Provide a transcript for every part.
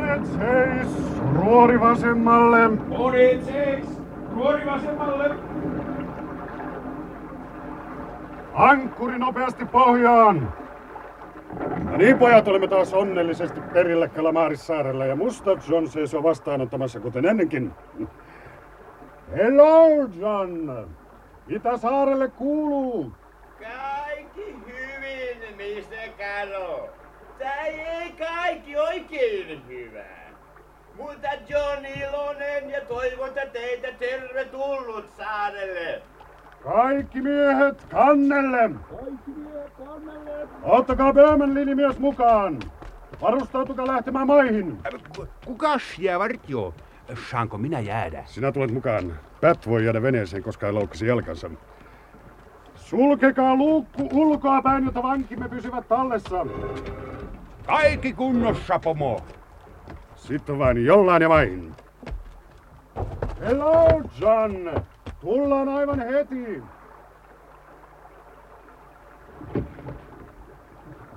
Porit seis! Ruori vasemmalle! Porit seis! Ruori vasemmalle! Ankkuri nopeasti pohjaan! No niin pojat, olemme taas onnellisesti perillä Kalamarissaarella ja musta John seisoo on vastaanottamassa kuten ennenkin. Hello John! Mitä saarelle kuuluu? Kaikki hyvin, Mr. Carro. Tai ei kaikki oikein hyvää. Mutta John iloinen ja toivota teitä tervetullut saarelle. Kaikki miehet kannelle! Kaikki miehet kannelle! Ottakaa Böhmenlini mies mukaan! Varustautukaa lähtemään maihin! Kukas jää vartioon? Saanko minä jäädä? Sinä tulet mukaan. Pat voi jäädä veneeseen, koska hän loukkasi jalkansa. Sulkekaa luukku ulkoapäin, jota vankimme pysyvät tallessa. Kaikki kunnossa, pomo. Sitten vain jollain ja vain. Hello, John. Tullaan aivan heti.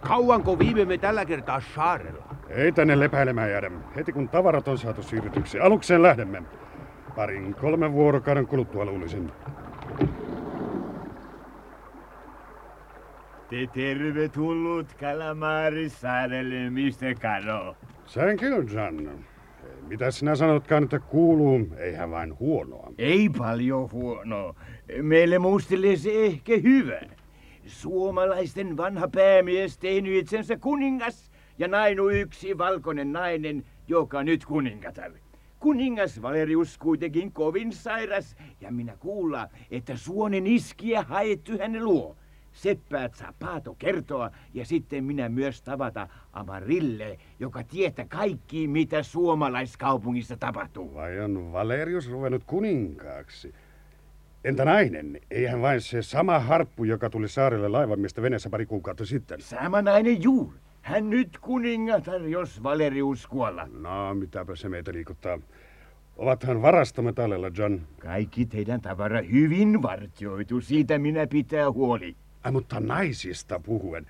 Kauanko viimeemme tällä kertaa saarella? Ei tänne lepäilemään jäädä. Heti kun tavarat on saatu siirretyksi, alukseen lähdemme. 2-3 vuorokauden kuluttua luulisin. Te tervetullut Kalamarisaarelle, Mr. Carro. Thank you, John. Mitä sinä sanotkaan, että kuuluu? Eihän vain huonoa. Ei paljon huonoa. Meille mustille se ehkä hyvä. Suomalaisten vanha päämies tehnyt itsensä kuningas ja nainu yksi valkoinen nainen, joka nyt kuningatar. Kuningas Valerius kuitenkin kovin sairas ja minä kuulla, että suonen iskiä haetty hänen luo. Seppäät saa Paato kertoa ja sitten minä myös tavata Amarille, joka tietää kaikki, mitä suomalaiskaupungissa tapahtuu. Vai on Valerius ruvennut kuninkaaksi? Entä nainen? Eihän vain se sama harppu, joka tuli saarelle laivamiestä veneessä 2 kuukautta sitten. Sama nainen juuri. Hän nyt kuningatar, jos Valerius kuolla. No, mitäpä se meitä liikuttaa. Ovathan varastamme tallella, John. Kaikki teidän tavara hyvin vartioitu. Siitä minä pitää huoli. Mutta naisista puhuen.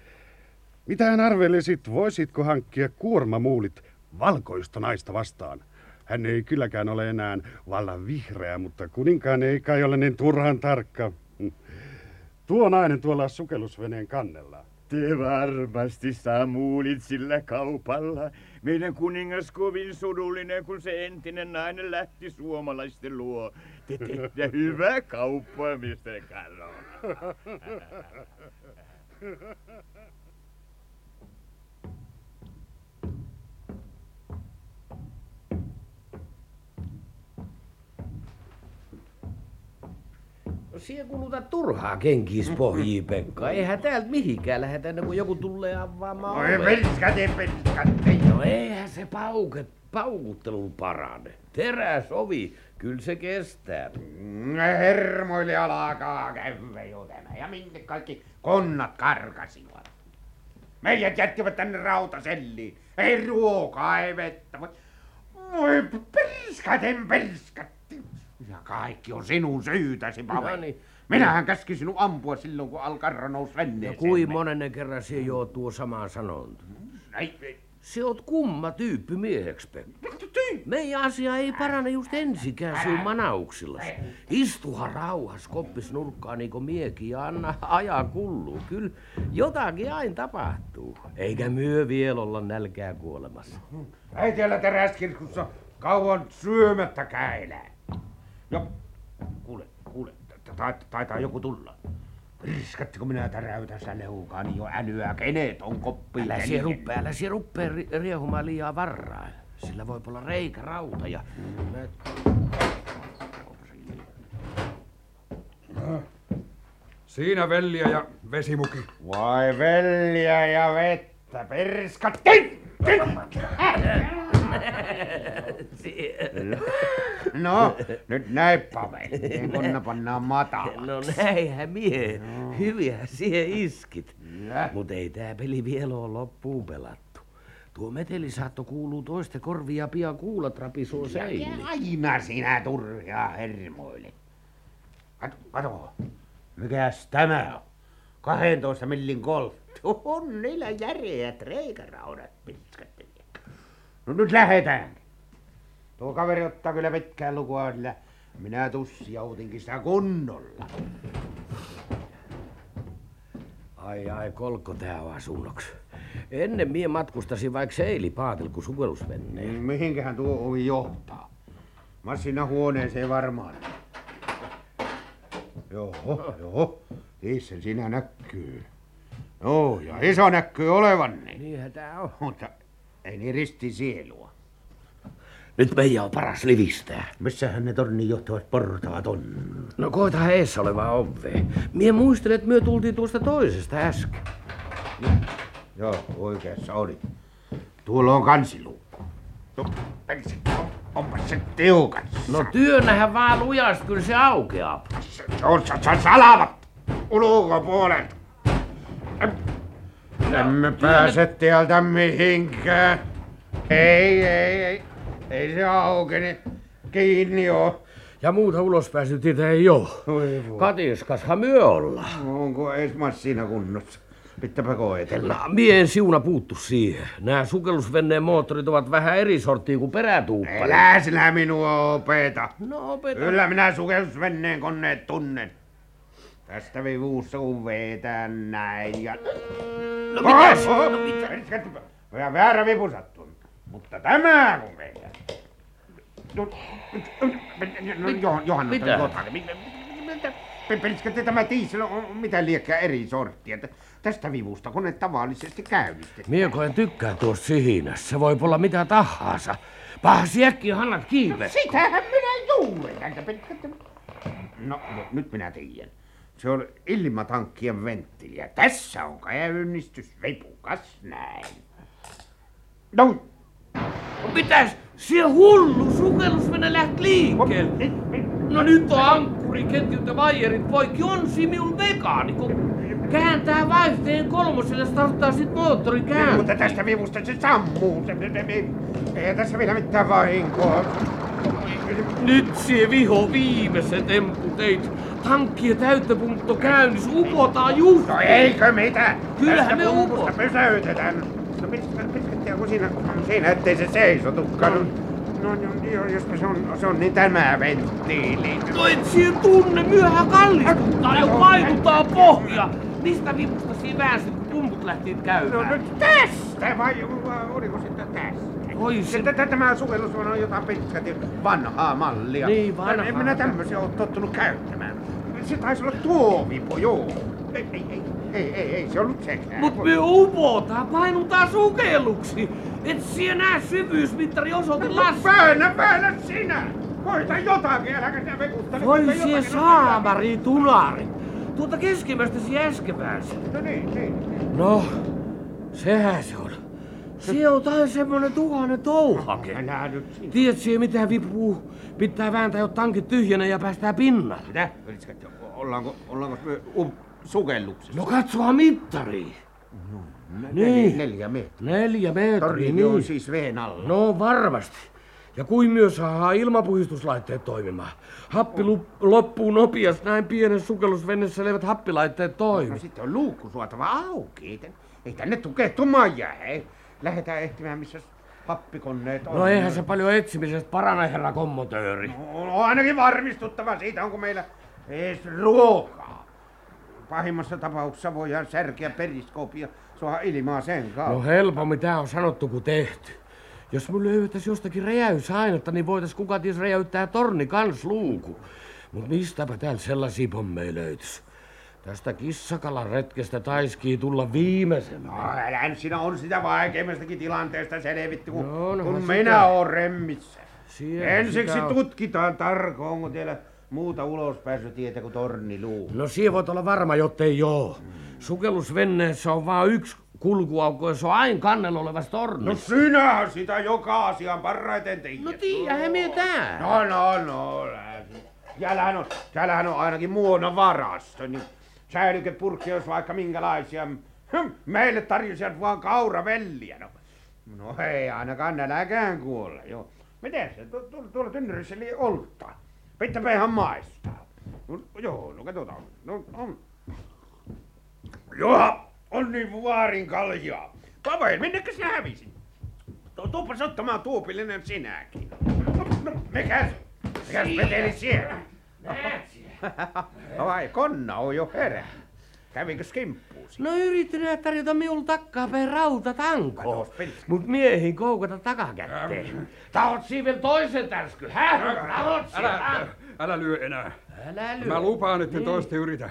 Mitä hän arvelisit, voisitko hankkia kuormamuulit valkoista naista vastaan? Hän ei kylläkään ole enää vallan vihreä, mutta kuninkaan ei kai ole niin turhan tarkka. Tuo nainen tuolla sukellusveneen kannella. Te varmasti saa muulit sillä kaupalla. Meidän kuningas kovin surullinen, kun se entinen nainen lähti suomalaisten luo. Te teette hyvää kauppaa, Mr. Carro. Siihen kuluta turhaa kenkiis pohjiin, Pekka. Eihän täältä mihinkään lähetä ennen kuin joku tulee avaamaan. Oi velskate. No eihän se paukuttelu parane. Teräsovi, kyllä se kestää. Hermoille alakaa käydä jo tämä. Ja minne kaikki konnat karkasivat. Meidät jättivät tänne rautaselliin. Ei ruokaa, ei vettä. Voi pelskate. Ja kaikki on sinun syytäsi, Pavel. No niin. Minähän käskin sinun ampua silloin, kun Al Carro nousi venneeseen. No kuin monennen kerran se joutuu samaan sanonta. Se oot kumma tyyppi mieheksi, Pekka. Meidän asia ei parane just ensikään sinun manauksillasi. Istuha rauhas koppis nurkkaa niinku miekin ja anna ajan kulluu. Kyllä jotakin aina tapahtuu. Eikä myö vielä olla nälkää kuolemassa. Ei tiellä teräskirkussa kauan syömättä käydään. No, kuule, taitaa joku tulla. Riskatti, kun minä täräytän sitä leukaa, niin jo älyä kenet on koppiin. Älä sie ruppee riehumaan liian varraa. Sillä voi olla reikä rauta ja... Siinä velliä ja vesimuki. Vai velliä ja vettä, perskatti! No, nyt näin, Pavel. Konna pannaan matalaksi. No näinhän mie. Hyviä siihen iskit. Mut ei tää peli vielä oo loppuun pelattu. Tuo metelisaatto kuuluu toisten korvia pian kuulla trapisoo säiliin. Aina sinä turjaa hermoille. Kato, mikäs tämä on? 12 millin golf. On niillä järeät reikaraudat, pilskatteli. No nyt lähetään. Tuo kaveri ottaa kyllä pitkään lukua, sillä minä tussijautinkin sitä kunnolla. Ai kolko tää on asunnoksi. Ennen mie matkustasin vaikka seilipaatil kun sukellusvenneen. Mihinkähän tuo ovi johtaa? Massinna huoneeseen varmaan. Joo. Diesel sinä näkyy. Joo, ja iso näkyy olevan. Niinhän tää on. Mutta ei niin risti sielua. Nyt meijä on paras livistää. Missähän ne tornin johtavat portaat on? No koitahan eessä olevaa ovea. Mie muistelen, että myö tultiin tuosta toisesta äsken. Joo, oikeassa oli. Tuolla on kansiluukku. Onpas se tiukas. No työnnähän vaan lujasti, kyllä se aukeaa. Se on salamat ulkopuolelta. Emme pääse täältä mihinkään. Ei. Ei se aukene kiinni oo. Ja muuta ulospääsytitä ei oo. Katiskashan myö ollaan. Onko ees massina kunnossa? Pitääpä koetella. No, mie en siuna puuttu siihen. Nää sukellusvenneen moottorit ovat vähän eri sorttia kuin perätuuppaleet. Elää sinä minua opeta. No opeta. Kyllä minä sukellusvenneen koneet tunnen. Tästä vivuussa kun vetään näin ja... No mitäs? No mitä? Väärä vipu sattuu. Mutta tämä kun vetää. Johannuttaa jotain. Peliskette tämä diesel on mitä liekkää eri sorttia. Tästä vivusta kun ne tavallisesti käynnistetään. Mieko en tykkää tuossa sihinässä. Se voi olla mitä tahansa. Pahasi äkkiä hannat kiivestä. No, sitähän minä juuri. No nyt minä tiedän. Se on ilmatankkien venttiili. Tässä on käynnistysvipu. Kas näin. No. Mitäs? Se hullu sukellusvene lähti liikkeelle. No nyt on ankkuri, ketjut ja vaijerit poikki. On minun vegaani, kun kääntää vaihteen kolmoselle, starttaa sit moottorin käyntiin. Mutta tästä vivusta se sammuu. Ei tässä vielä mitään vahinkoa. Nyt se viho viimeisen temppu teit. Tankkien täyttöpumpto käynnissä, upotaan juuri. No eikö mitään? Kyllähän me upotaan. Pysäytetään. No pitkättiä kun siinä ettei se seisotukkaan. No, jospa se on niin tämä venttiili. No et siihen tunne, myöhään kallistuttaa ja vaikutaan pohja. Mistä vivusta siinä väänsit, kun pumput lähtivät käymään? No nyt tästä vai oliko sitten tästä? Tämä suvellus on jotain pitkälti vanhaa mallia. Niin vanhaa. En minä tämmöisiä ole tottunut käyttämään. Se taisi olla tuo vipu, joo. Ei, se ollut sekään. Mut me upotaan, painutaan sukelluksi. Et sinä nää syvyysmittari osoite laskua. Päännä sinä! Koita jotakin, äläkä sinä vekuttele. Voi sinä saamari tunari. Tuolta keskimmästä sinä äsken pääsi. No niin. No, sehän se on. Se on tai semmonen tuhannen touhake. Älä nyt sinne. Tiedät siihen mitään vipuu. Pitää vääntää jo tankit tyhjänä ja päästää pinnalle. Mitä? Ollaanko me sukelluksessa? No katsoa mittariin. No, niin. 4 metriä. 4 metriä, Torni on siis veen alla. No varmasti. Ja kuin myös saadaan ilmapuhistuslaitteet toimimaan. Happi loppuu nopeasti, näin pienen sukellusvenneessä levät happilaitteet toimi. No sitten on luukku suotava auki. Ei tänne tukehtumaan jää, hei. Lähetään ehtimään, missä happikoneet on. No eihän se paljon etsimisestä parana, herra kommotööri. No, on ainakin varmistuttava siitä, onko meillä ees ruokaa. Pahimmassa tapauksessa voidaan särkeä periskoopia suoha ilmaa sen kautta. No helpommin tää on sanottu kuin tehty. Jos me löydettäis jostakin räjäysainetta, niin voitais kuka ties räjäyttää torni kans luuku. Mut mistäpä täällä sellaisia pommeja löytys? Tästä kissakalan retkestä taiskii tulla viimeisenä. No älä sinä on sitä vaikeimmastakin tilanteesta selvitty, kun minä oon remmissä. Ensiksi tutkitaan tarkoin, onko teillä muuta ulospääsytietä kuin torniluu. No siihen voit olla varma, jottei joo. Sukellusvenneessä on vaan yksi kulkuaukko, ja se on aina kannella olevassa tornissa. No sinähän sitä joka asiaan parhaiten tiedät. No tiedähän me tää. No. Täällähän on ainakin muona varasto, niin... Säilykepurkki olisi vaikka minkälaisia. Meille tarjosivat vaan kauravelliä. No ei ainakaan nälkään kuolla. Joo. Miten se? Tuolla tynnyrissä ei olta. Pitääpä ihan maistaa. No, katsotaan. No. Joo, on niin vaarin kaljaa. Pavel, minnekä sinä hävisit? Tuupas ottamaan tuupillinen sinäkin. No, mikäs veteli siellä? Näet siellä. Vai konna on jo herä. Kävikös kimppuusi? No yrittynä tarjota minulle takkapäin rautatankoon, mut miehin koukata takakätteen. Tahot siinä vielä toisen tärskyn, hä? Älä lyö enää. Mä lupaan, että niin. Toista yritä.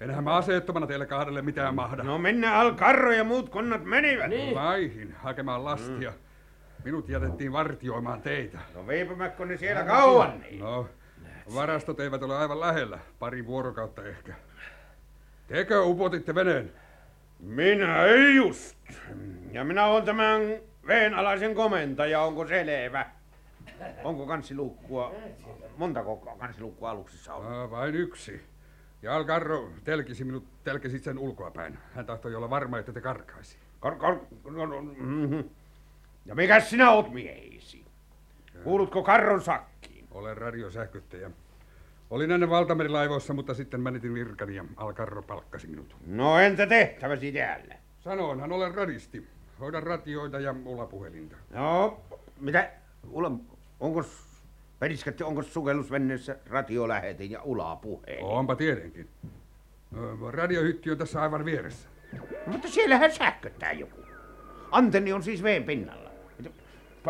Enhän mä aseettomana teille kahdelle mitään mahda. No mennään Al Carro ja muut konnat menivät. Niin. Vaihin hakemaan lastia. Minut jätettiin vartioimaan teitä. No veipämäkkö ne siellä kauan? Niin. No, varastot eivät ole aivan lähellä. Pari vuorokautta ehkä. Tekö upotitte veneen? Minä ei just. Ja minä olen tämän veenalaisen komentaja, onko selvä? Onko kansiluukkua? Montako kansiluukkua aluksissa on? Vain yksi. Ja Al Carro telkisi minut, telkisit sen ulkoapäin. Hän tahtoi olla varma, että te karkaisi. Ja mikäs sinä oot miehisi? Kuulutko Carron sakkiin? Olen radiosähköttäjä. Olin ennen valtamerilaivoissa, mutta sitten menetin virkani ja Al Carro palkkasi minut. No entä tehtäväsi täällä? Sanoinhan, olen radisti. Hoidan ratioita ja ulapuhelinta. No, mitä? Onko sukellusvenneessä radiolähetin ja ulapuhelin? Onpa tietenkin. Radiohytti on tässä aivan vieressä. Mutta siellähän sähköttää joku. Antenni on siis veen pinnalla.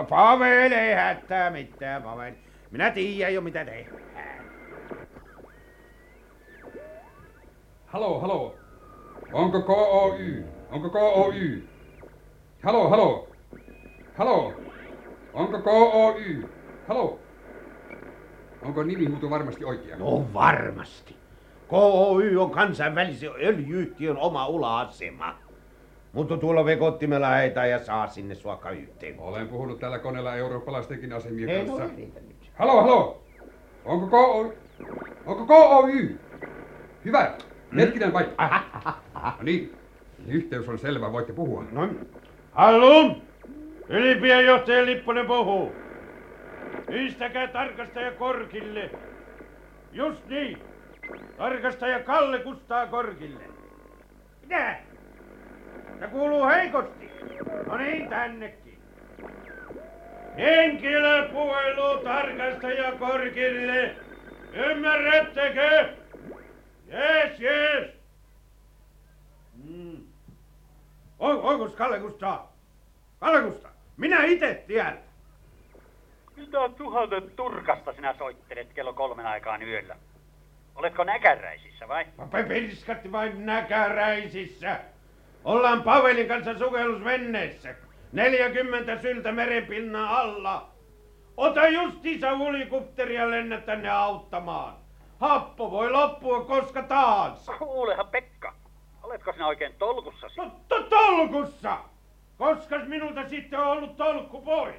Pavel, ei hätää mitään, Pavel. Minä tiedän jo mitä tehdään. Halo. Onko KOY? Onko KOY? Halo. Onko KOY? Halo. Onko nimihuuto varmasti oikea? No varmasti. KOY on kansainvälisen öljyyhtiön oma ula-asema. Mutta tuolla vekottimella ei ja saa sinne suakka yhteen. Olen puhunut tällä koneella eurooppalaistenkin asemien kanssa. Halo. Onko KOY? Onko KOY? Hyvä. Hetkinen vai? No niin, yhteys on selvä, voitte puhua. No. Hallum! Ylipienjohtaja Lipponen puhuu. Pistäkää tarkastaja Korkille. Just niin. Tarkastaja Kalle Kustaa Korkille. Mitä? Se kuuluu heikosti. No niin, tännekin. Henkilöpuhelu tarkastaja Korkille. Ymmärrättekö? Yes. Onko Kalle Kustaa? Kalle Kustaa, minä itse tiedän. Mitä tuhannet Turkasta sinä soittelet kello 3 aikaan yöllä? Oletko näkäräisissä vai? Periskatti vain näkäräisissä. Ollaan Pavelin kanssa sukellusvenneessä. 40 syltä merenpinnan alla. Ota justiinsa hulikopteri ja lennä tänne auttamaan. Happo voi loppua koska tahansa. Kuulehan Pekka, oletko sinä oikein tolkussasi? Tolkussa? Koskas minulta sitten on ollut tolkku pois?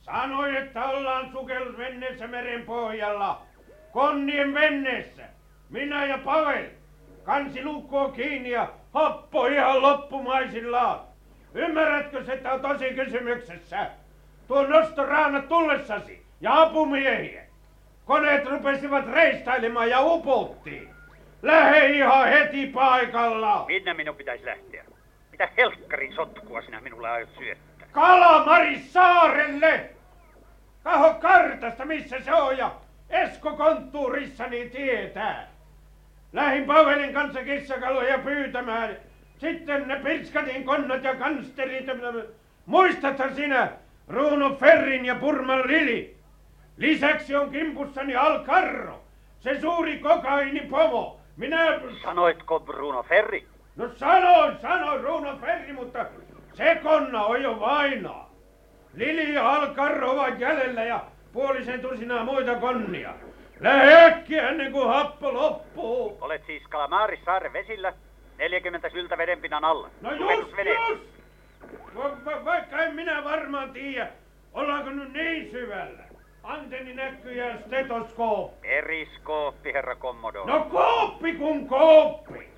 Sanoin, että ollaan sukellusvenneessä meren pohjalla. Konnien venneessä. Minä ja Pavel. Kansiluukku on kiinni ja happo ihan loppumaisillaan. Ymmärrätkö se, että on tosi kysymyksessä? Tuo nostoraana tullessasi ja apumiehiä. Koneet rupesivat reistailemaan ja upottiin. Lähde ihan heti paikalla. Minne minun pitäisi lähteä? Mitä helkkarin sotkua sinä minulle aiot syöttää? Kalamarisaarelle! Kaho kartasta, missä se on ja Esko konttuurissani tietää. Lähin Pavelin kanssa kissakaloja pyytämään. Sitten ne pirskatin konnat ja kansterit. Muistathan sinä Ruuno Ferrin ja Purman Lili. Lisäksi on kimpussani Al Carro, se suuri kokaiinipomo. Minä... Sanoitko Bruno Ferri? No sanoin Bruno Ferri, mutta se konna on jo vainaa. Lili ja Al Carro ovat jäljellä ja puolisen tusinaa muita konnia. Lähde äkkiä ennen kuin happo loppuu. Olet siis Kalamarisaaren vesillä, 40 syltä vedenpinnan alla. No just! Vaikka en minä varmaan tiedä, ollaanko nyt niin syvällä. Antenni näkyy ja stetoskooppi. Periskooppi, herra kommodori. No kooppi kun kooppi.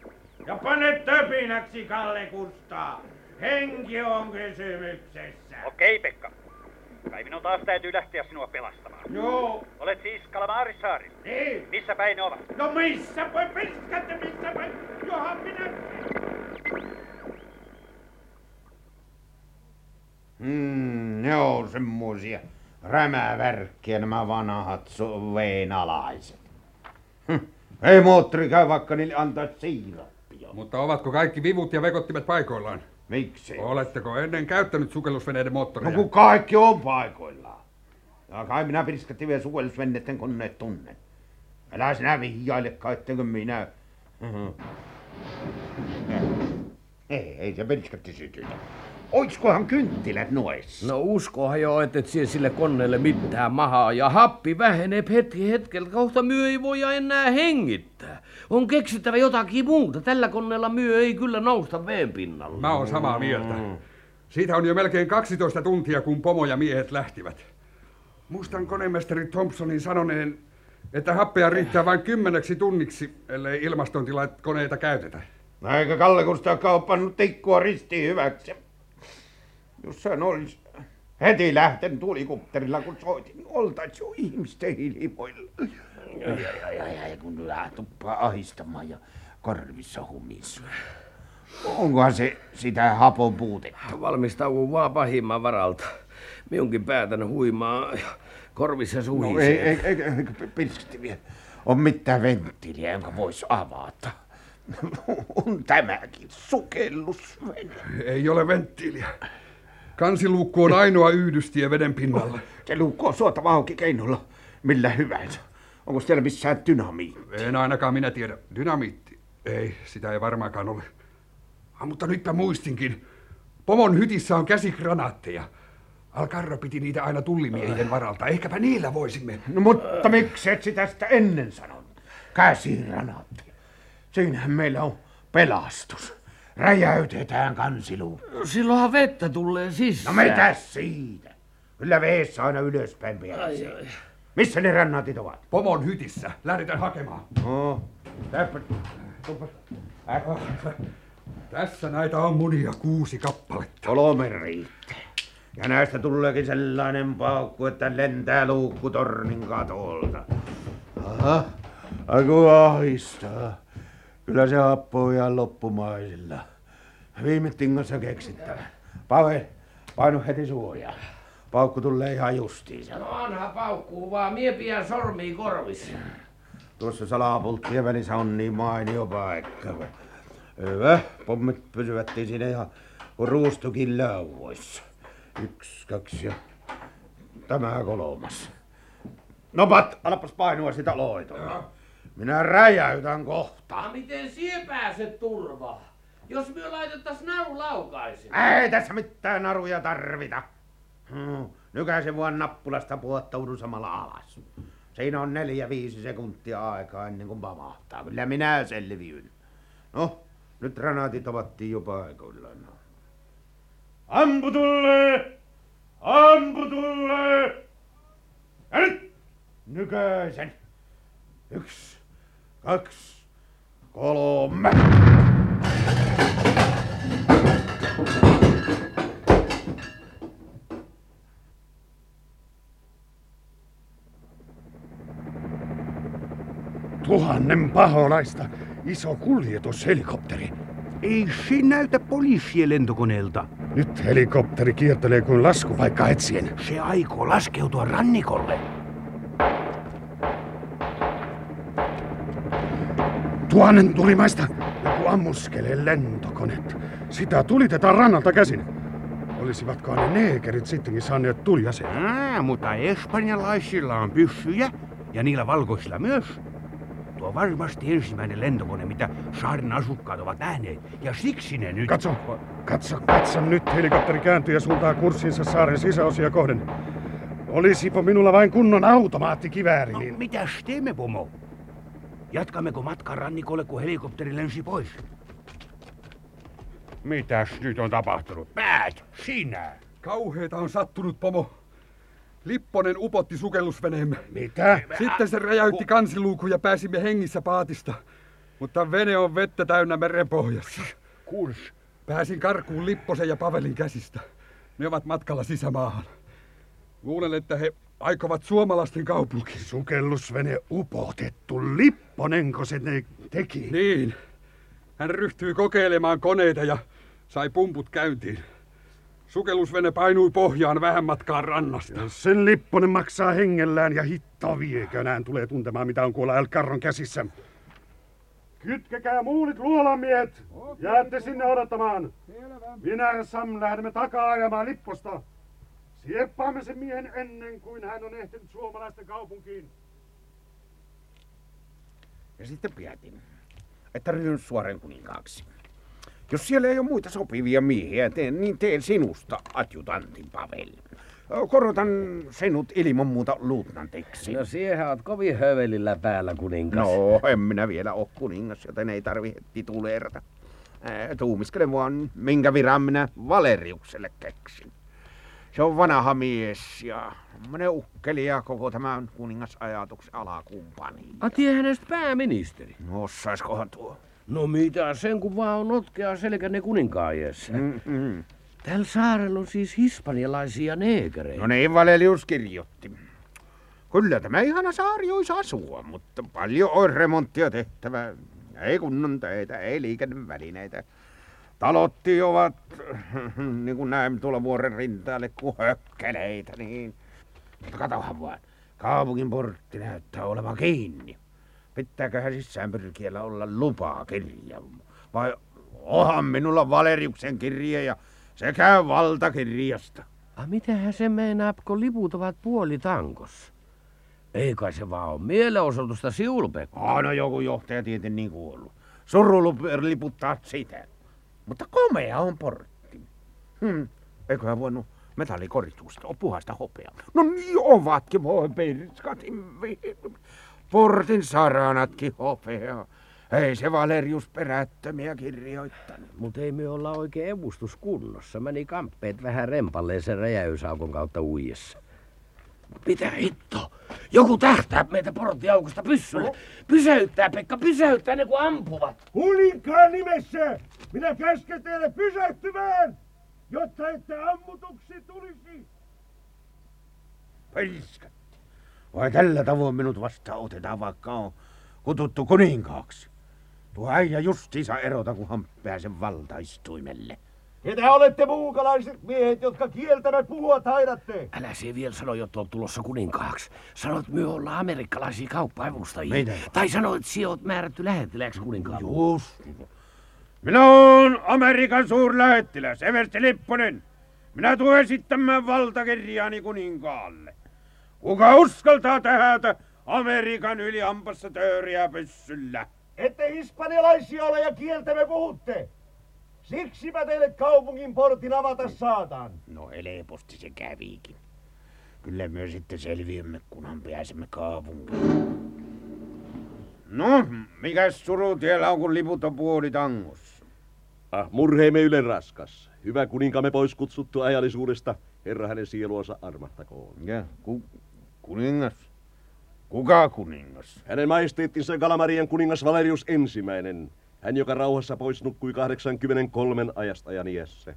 Ja pane töpinäksi, Kalle Kustaa. Henki on kysymyksessä. Okei, Pekka. Kai minun taas täytyy lähteä sinua pelastamaan. Joo. Olet siis Kalamarisaarilla. Niin. Missä päin ne ovat? No missä päin? Piskatte missä päin? Johan minä... ne on semmoisia rämävärkkejä nämä vanhat veenalaiset. Ei moottori käy vaikka niille antaa siirappia. Mutta ovatko kaikki vivut ja vekottimet paikoillaan? Miksi? Oletteko ennen käyttänyt sukellusveneiden moottoria? No kun kaikki on paikoillaan. Ja kai minä pirskattivien sukellusveneiden koneet tunnen. Älä sinä vihjaile kaittenkö minä. Ei se pirskatti sytytä. Oiskohan kynttilät noissa? No uskohan jo, ettei sille koneelle mitään mahaa ja happi vähenee hetki hetkeltä. Kohta myö ei voida enää hengittää. On keksittävä jotakin muuta. Tällä koneella myö ei kyllä nousta veen pinnalle. Mä oon samaa mieltä. Siitä on jo melkein 12 tuntia, kun pomo ja miehet lähtivät. Muistan konemestari Thompsonin sanoneen, että happea riittää vain 10 tunniksi, ellei ilmastointilaitkoneita käytetä. Eikä Kalle Kustaakaan ole pannut tikkua ristiin hyväksi. Jos hän olisi heti lähtenyt tulikopterilla, kun soitin, niin oltaisiin jo ihmisten ilmoilla. Ja kun tuppaa ahistamaan ja korvissa humissa. Onkohan se sitä hapon puutetta? Valmistautuu vaan pahimman varalta. Minunkin päätän huimaa korvissa suhisee. No ei pirskittiviä vielä. On mitään venttiiliä, jonka voisi avata. On tämäkin sukellusvene. Ei ole venttiiliä. Kansiluukku on ainoa yhdystie veden pinnalla. Se luukku on suotava auki keinolla millä hyvänsä. Onko siellä missään dynamiitti? En ainakaan minä tiedä. Dynamiitti? Ei, sitä ei varmaankaan ole. Mutta nytpä muistinkin. Pomon hytissä on käsikranaatteja. Al Carro piti niitä aina tullimiehien varalta. Ehkäpä niillä voisimme. No mutta miksi et sitä ennen sanon? Käsikranaatti. Siinähän meillä on pelastus. Räjäytetään kansiluukku. Silloinhan vettä tulee sisään. No mitäs siitä? Kyllä veessä aina ylöspäin pääsee. Missä ne rannaatit ovat? Pomon hytissä. Lähdetään hakemaan. No. Tässä näitä on munia 6 kappaletta. 3 riittää. Ja näistä tuleekin sellainen paukku, että lentää luukku tornin katolta. Aha. Aiku ahistaa. Kyllä se happo on ihan loppumaisilla. Viime tingossa keksittävä. Pavel, painu heti suojaa. Paukku tulee ihan justiinsa. No onhan paukkuu vaan, mie pian sormii korvissa. Tuossa salapulttien välissä on niin mainio paikka. Hyvä, pommit pysyvättiin siinä ihan ruustukin lauvoissa. 1, 2 ja tämä 3. No pat, alapas painua sitä loitoa. Minä räjäytän kohta. No miten siihen pääset turvaan? Jos me laitettaisiin naru laukaisin. Ei tässä mitään naruja tarvita. Nykäisin vaan nappulasta puottaudun samalla alas. Siinä on 4-5 sekuntia aikaa ennen kuin pamahtaa. Kyllä minä selviyn. No, nyt ranaatit avattiin jo paikoillaan. Ampu tulee! Ampu tulee! Ja nyt! Nykäisen. 1, 2, 3. Tuhannen paholaista iso kuljetushelikopteri. Ei siinä näytä poliisien lentokoneelta. Nyt helikopteri kiertelee kuin laskupaikkaa etsien. Se aikoo laskeutua rannikolle. Tuhannen tulimaista joku ammuskelee lentokoneet. Sitä tulitetaan rannalta käsin. Olisivatko ne neekerit sittenkin saaneet tuliaseen? Mutta espanjalaisilla on pyssyjä ja niillä valkoisilla myös. Tuo on varmasti ensimmäinen lentokone, mitä saaren asukkaat ovat nähneet. Ja siksi ne nyt... Katso nyt. Helikopteri kääntyy ja suuntaa kurssinsa saaren sisäosia kohden. Olisipa minulla vain kunnon automaattikivääri. No, niin... mitäs teemme, pomo? Jatkammeko matkaa rannikolle, kun helikopteri lensi pois? Mitäs nyt on tapahtunut? Päät! Sinä! Kauheeta on sattunut, pomo. Lipponen upotti sukellusveneemme. Mitä? Sitten se räjäytti kansiluukun ja pääsimme hengissä paatista. Mutta vene on vettä täynnä merenpohjassa. Kurs. Pääsin karkuun Lipposen ja Pavelin käsistä. Ne ovat matkalla sisämaahan. Luulen, että he... aikovat suomalaisten kaupunkiin. Sukellusvene upotettu. Lipponenko se teki? Niin. Hän ryhtyi kokeilemaan koneita ja sai pumput käyntiin. Sukellusvene painui pohjaan vähän matkaan rannasta. Ja sen Lipponen maksaa hengellään ja hittaa viekönään tulee tuntemaan, mitä on kuolla Al Carron käsissä. Kytkekää muulit luolamiehet! Jäätte sinne odottamaan. Minä ja Sam lähdemme takaa ajamaan Lipposta. Sieppaamme sen miehen ennen kuin hän on ehtinyt suomalaisten kaupunkiin. Ja sitten päätin, että ryhdyn suoren kuninkaaksi. Jos siellä ei ole muita sopivia miehiä, niin teen sinusta adjutantin, Pavel. Korotan sinut ilman muuta luutnantiksi. No siihen oot kovin hövelillä päällä, kuningas. No, en minä vielä ole kuningas, joten ei tarvitse tituleerata. Tuumiskele vaan, minkä viran minä Valeriukselle keksin. Se on vanha mies ja mene ukkeli ja koko tämän kuningasajatuksen alakumppani. Atie hänestä pääministeri. No osaiskohan tuo. No mitä sen kun vaan on notkea selkänne kuninkaajessa. Tällä saarella on siis hispanialaisia neekereitä. No niin Valerius kirjoitti. Kyllä tämä ihana saari olisi asua, mutta paljon on remonttia tehtävää. Ei kunnon töitä, ei liikennevälineitä. Talotti ovat, niin kuin näemme tuolla vuoren rintaalle, kuin hökkeleitä, niin. Mutta katohan vaan, kaupungin portti näyttää olevan kiinni. Pitääköhän sisäänpyrkiellä olla lupaa kirja? Vai onhan minulla Valeriuksen kirje ja sekä valtakirjasta. Mitähän se meinaa, kun liput ovat puolitankossa? Ei kai se vaan ole mielenosoitusta siulpekkoon. No joku johtaja tietenkin niin kuollut. Suruliputtaa sitä. Mutta komea on portti. Eiköhän voinut metallikoristusta ole puhasta hopeaa. No niin ovatkin voi perskatin. Portin saranatkin hopeaa. Ei se Valerius perättömiä kirjoittanut. Mut ei me olla oikein evustuskunnossa. Meni kamppeet vähän rempalleen sen räjäysaukon kautta uijessa. Mitä hitto? Joku tähtää meitä porttiaukosta pyssyllä. No. Pysäyttää, Pekka, pysäyttää ne kun ampuvat. Kuninkaan nimessä! Minä käsken teille pysäyttymään, jotta ette ammutuksi tulisi. Pelskät. Vai tällä tavoin minut vastaan otetaan, vaikka on kututtu kuninkaaksi. Tuo äijä justiinsa erota, kunhan pääsen valtaistuimelle. Ketä olette muukalaiset miehet, jotka kieltävät puhua taidatte? Älä se vielä sano, jotta oot tulossa kuninkaaksi. Sanoit, myö ollaan amerikkalaisia kauppaevustajia. Meitä? Tai sanoit, sinä oot määrätty lähettilääksi kuninkaalle. Just. Minä oon Amerikan suurlähettiläs, eversti Lipponen. Minä tuun esittämään valtakirjaani kuninkaalle. Kuka uskaltaa tähätä Amerikan yliampassa töyriä pyssyllä? Ette hispanialaisia ole ja kieltä me puhutte. Siksi mä teille kaupungin portin avata saatan. No helposti se käviikin. Kyllä me sitten selviämme, kunhan pääsemme kaupunkiin. No, mikäs surutiellä on, kun liput on puolitangossa? Murheemme ylen raskas. Hyvä kuninkaamme pois kutsuttu ajallisuudesta. Herra hänen sieluansa armahtakoon. Ja, kuningas? Kuka kuningas? Hänen majesteettinsa Calamarian kuningas Valerius ensimmäinen. Hän, joka rauhassa pois nukkui 83 ajastajan iässä.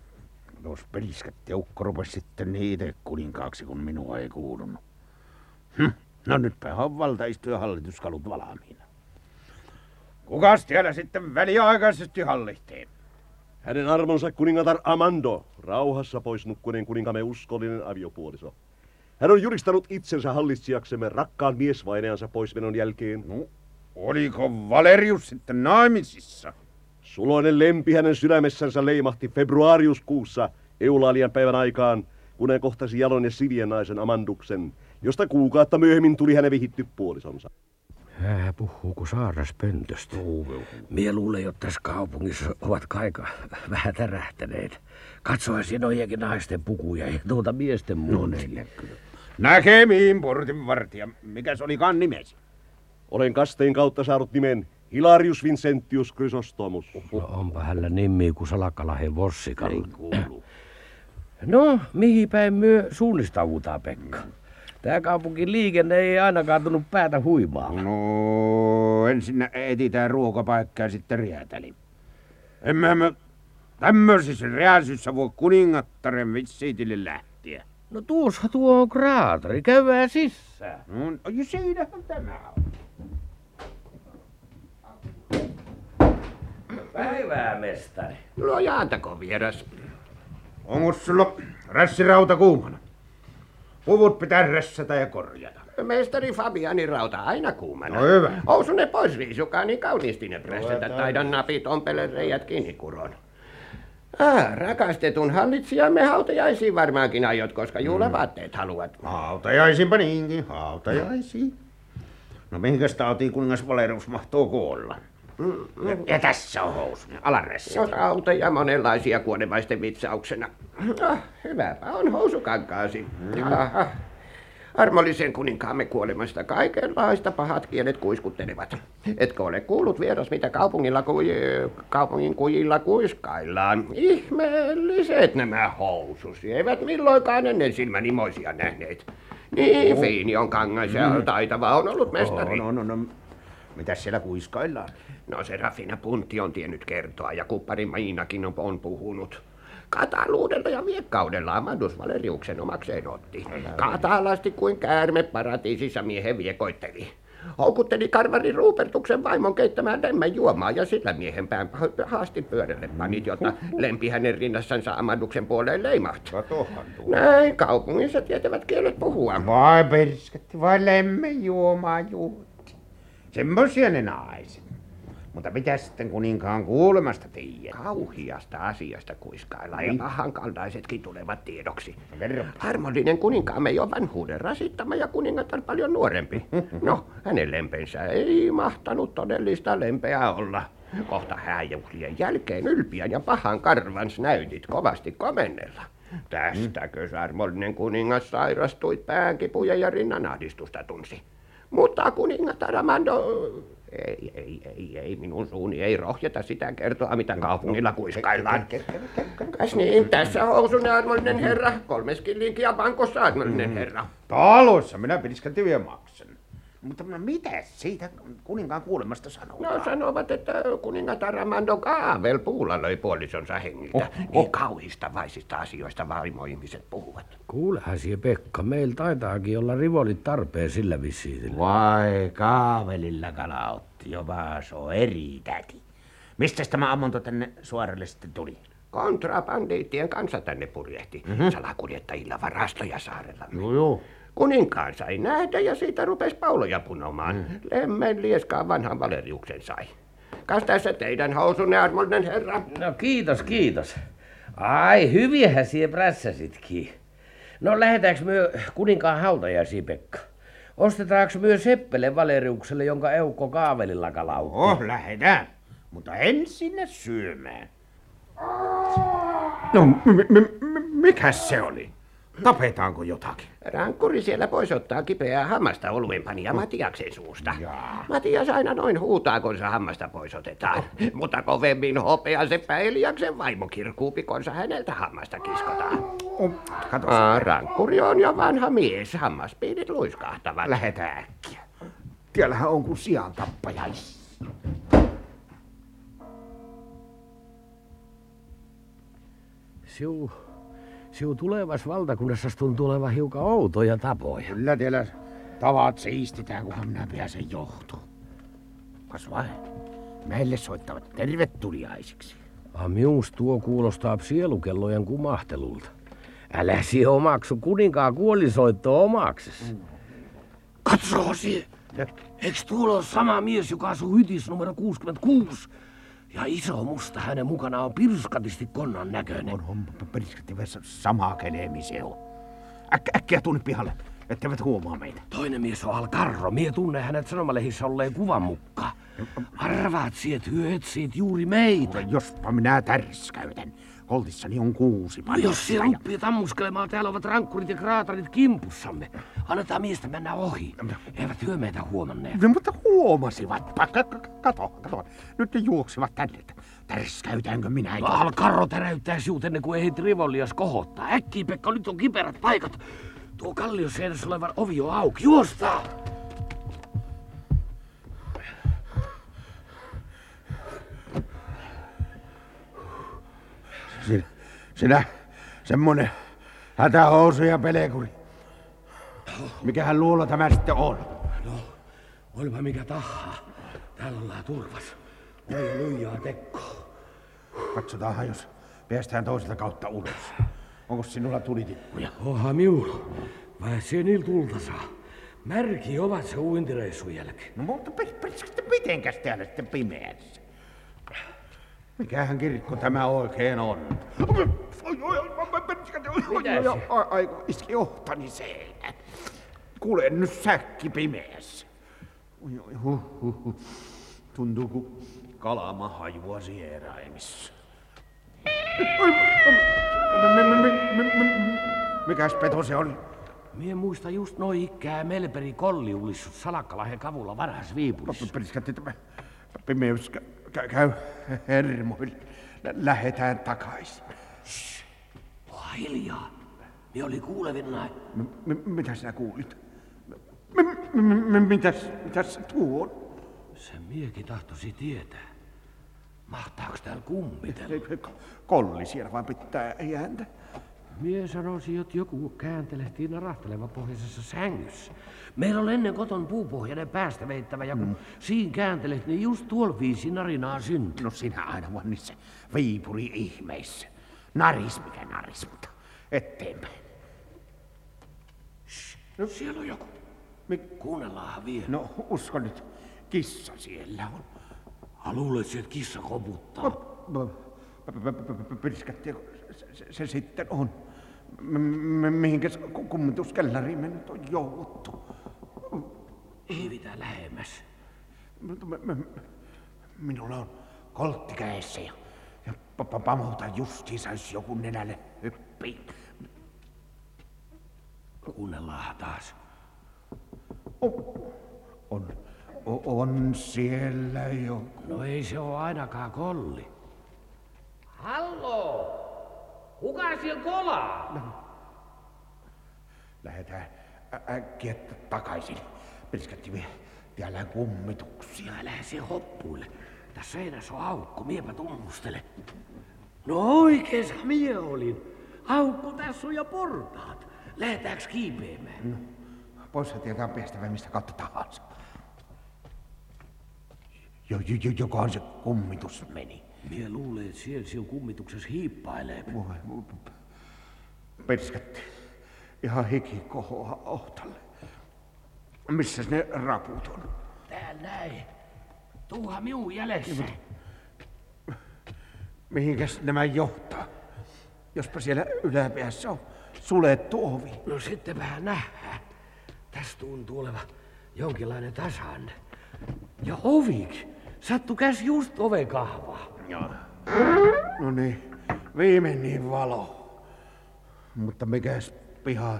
Jos peliskat teukko rupesi sitten itse kuninkaaksi, kun minua ei kuulunut. No nytpä on valtaistu ja hallituskalut valaamiina. Kukas siellä sitten väliaikaisesti hallitsee? Hänen armonsa kuningatar Aramando, rauhassa pois nukkuneen kuninkamme uskollinen aviopuoliso. Hän on julistanut itsensä hallitsijaksemme rakkaan miesvaineansa poismenon jälkeen. No, oliko Valerius sitten naimisissa? Suloinen lempi hänen sydämessänsä leimahti februariuskuussa Eulaalian päivän aikaan, kun hän kohtasi jalon ja sivien naisen Amanduksen, josta kuukautta myöhemmin tuli hänen vihitty puolisonsa. Hää puhuuko saarnaspöntöstä? Mie luulen, että tässä kaupungissa ovat kaikki vähän tärähtäneet. Katsoisin noidenkin naisten pukuja ja tuota miesten muotia. No, näkemiin, portinvartija. Mikäs olikaan nimesi? Olen kasteen kautta saanut nimen Hilarius Vincentius Chrysostomus. No, onpa hänellä nimi kuin Salakkalahen vossikalla. No, mihin päin myö suunnistaudutaan, Pekka? Tää kaupunkin liikenne ei ainakaan tullut päätä huimaa. No, ensin etsitään ruokapaikkaa ja sitten räätäli. Emme me tämmöisissä rääsyssä voi kuningattaren vissiitille lähteä. No tuossa tuo on kraatari, käydään sisään. No, siinähän tämä on. Päivää, mestari. No jaantako vieras. Onko sulla rässirauta kuumana? Puvut pitää rässätä ja korjata. Meistari Fabianin rauta aina kuumana. No hyvä. Ousu ne pois riisukaa, niin kauniisti ne pressetä. Taidan napit ompele reijät kiinni kuron. Rakastetun hallitsijamme hautajaisiin varmaankin aiot, koska juhlavaatteet haluat. Hautajaisinpa niinkin, hautajaisiin. No mihinkäs tautiin kuningas Valerius mahtuu kuolla? Ja tässä on housu, alaressi. No rautoja monenlaisia kuolevaisten vitsauksena. Hyväpä on housukankaasi. Armollisen kuninkaamme kuolemasta kaikenlaista pahat kielet kuiskuttelevat. Etkö ole kuullut vieras, mitä kaupungin kujilla kuiskaillaan? Ihmeelliset nämä housusi, eivät milloinkaan ennen silmäni moisia nähneet. Niin fiini on kangas ja taitava on ollut mestari. No. Mitäs siellä kuiskaillaan? No se Rafina Puntti on tiennyt kertoa ja kuppari Miinakin on puhunut. Kataluudella ja viekkaudella Amadus Valeriuksen omakseen otti. Katalasti kuin käärme paratiisissa miehen viekoitteli. Houkutteli karvari Rupertuksen vaimon keittämään lemmän juomaa ja sillä miehen pään haasti pyörälle panit, jotta lempi hänen rinnassansa Amaduksen puoleen leimahti. Näin kaupungissa tietävät kielet puhua. Vai persketti, vai lemmen juomaa juotti. Semmoisia ne naiset. Mutta mitä sitten kuninkaan kuulemasta tiedät? Kauhiasta asiasta kuiskaillaan ja pahankaltaisetkin tulevat tiedoksi. Harmoninen kuninkaamme ei ole vanhuuden rasittama ja kuningatar paljon nuorempi. No, hänen lempensä ei mahtanut todellista lempeä olla. Kohta hääjuhlien jälkeen ylpiän ja pahan karvans näytit kovasti komennella. Tästäkö harmoninen kuningas sairastui, päänkipuja ja rinnanahdistusta tunsi. Mutta kuningatar Ramando... Ei, minun suuni ei rohjeta sitä kertoa, mitä kaupungilla kuiskaillaan. Kas niin, tässä housun armollinen herra, 3 linkiä vankossa armollinen herra. Talossa minä pidiskälti vielä maksan. Mutta mitä siitä kuninkaan kuulemasta sanotaan? No sanovat, että kuningat Aramando Kaavel puulla löi puolisonsa hengiltä. Niin kauhistavaisista asioista vaimoihmiset puhuvat. Kuulehan sie Pekka, meillä taitaakin olla rivolit tarpeen sillä vissiin. Vai Kaavelilla kalautti jo vaaso eri täti. Mistäs tämä ammonto tänne suoralle sitten tuli? Kontrabandiittien kanssa tänne purjehti. Salakuljettajilla varastoja saarella. Joo. Kuninkaan sai nähdä ja siitä rupesi pauloja punomaan. Lemmen lieskaan vanhan Valeriuksen sai. Kas tässä teidän housunne, armollinen herra? No kiitos. Ai, hyviähän sie prässäsitkin. No lähdetäänkö myö kuninkaan hautajaisiin, Pekka? Ostetaanko myö seppele Valeriukselle, jonka eukko Kaavelilla kalautti? Lähdetään. Mutta ensin ne syömään. No, mikäs se oli? Tapetaanko jotakin? Rankkuri siellä pois ottaa kipeää hammasta oluenpanija Matiaksen suusta. Matias aina noin huutaa, kun se hammasta pois otetaan. Mutta kovemmin hopea se Päiliaksen vaimo kirkuu pikonsa häneltä hammasta kiskotaan. Rankkuri on jo vanha mies, hammaspiidit luiskahtavat. Lähetään äkkiä. Tiellähän on kuin sian tappajais. Siu tulevassa valtakunnassa tuntuu olevan hiukan outoja tapoja. Kyllä teillä tavat siistitään, kunhan minä pääsen johtoon. Kas vai, meille soittavat tervetuliaisiksi. Mius tuo kuulostaa sielukellojen kumahtelulta. Älä sie omaksu kuninkaan kuolisoittoa omaksesi. Katsokaa sie, eiks tuolla ole sama mies, joka asuu hytis numero 66? Ja iso musta hänen mukana on pirskatisti konnan näköinen. On pirskativessa samaa kelemiseo. Äkkiä tunne pihalle, etteivät huomaa meitä. Toinen mies on Al Carro. Mie tunne hänet sanomalehissä olleen kuvan mukaan. Arvaat siet hyöt siitä juuri meitä. Jospa minä tärskäytän. Koltissani on 6 paljastaja. Jos siellä ruppii tammuskelemaan, täällä ovat rankkurit ja kraatarit kimpussamme. Annetaan miestä mennä ohi. Eivät hyö meitä huomanneet. No, mutta huomasivat. Kato. Nyt ne juoksivat tänne. Tärskäytäänkö minä? Al Carro täräyttää siut ennen kuin ehdit rivollias kohottaa. Äkkiä, Pekka, nyt on kiperät paikat. Tuo kallioseinässä olevan ovi on auki. Juostaa! Sinä, semmonen hätähousu ja pelekuri. Mikähän luulo tämä sitten on? No, olipa mikä tahansa. Täällä ollaan turvassa. Meillä lujaa tekkoa. Katsotaanhan, jos Päästään toiselta kautta ulos. Onko sinulla tulitikkuja? Oha miulla. Vai senil tulta saa. Märki ovat se uintireissun jälkeen. No mutta mitenkäs täällä sitten pimeässä? Mikähän kirkko tämä oikein on? Aiku iski ohtani seinä. Kuulen nyt säkki pimeässä. Tuntuu ku kalama hajua sieraimissa. Mikäs peto se oli? Mie muista just noi ikkää Melperi kolliulissut Salakkalahen kavulla varhaas Viipurissa. Periskatti tämä pimeys käy hermoille. Lähetään takaisin. Shhh, oha hiljaa. Mie oli kuulevinnain. Mitä sinä kuulit? Mitäs se tuo on? Sen miekin tahtosi tietää. Mahtaaks täällä kummitella? Kolli siellä vaan pitää ääntä. Mie sanoisin, että joku kääntelee Tiina Rahtolema pohjaisessa sängyssä. Meillä oli ennen koton puupohjainen päästä veittävä ja kun siinä kääntelet, niin just tuolla viisi narinaa syntyy. No sinä aina vaan niissä Viipuri ihmeissä. Naris mikä naris, mutta eteenpäin. Shh, no siellä on joku. Kuunnellaanhan vielä. No uskon nyt, kissa siellä on. Luuletko, että kissa koputtaa? Periskattiako se sitten on? Mihinkäs kummituskellariin me nyt on jouduttu? Ei mitään lähemmäs. Minulla on koltti kädessä ja pamautan justiinsa, jos joku nenälle hyppii. Kuunnellaan taas. On siellä joku. No ei se oo ainakaan kolli. Hallo! Kuka siellä kolaa? No. Lähetään äkkiä takaisin. Periskatti vielä täällä kummituksia. No, älä se hoppuille. Tässä seinässä on aukko, miepä tunnustele. No oikees mie olin. Aukko tässä on ja portaat. Lähetääks kiipeämään? No, pois se tietää päästävä mistä kautta tahansa. Jokohan se kummitus meni. Mie luulee, että siellä sinun kummituksessa hiippailee. Periskatti. Ihan hiki kohoaa ohtalle. Missäs ne raput on? Täällä näin. Tuuhan minun jäljessä. Mihinkäs nämä johtaa? Jospa siellä yläpäässä on suljettu ovi. No sitten vähän nähdään. Tässä tuntuu oleva jonkinlainen tasanne. Ja oviksi. Sattu käs just oven kahvaa. No niin, viimein niin valo. Mutta mikäs piha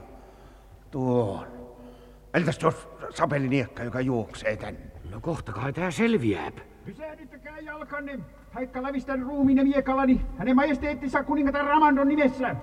tuo on? Entäs tuossa sapeliniekka, joka juoksee tän? No kohta kai tää selviää. Pysähdyttäkää jalkanne, haikka lävistän ruumiin ja miekalani hänen majesteettinsa kuningatar Ramandon nimessä.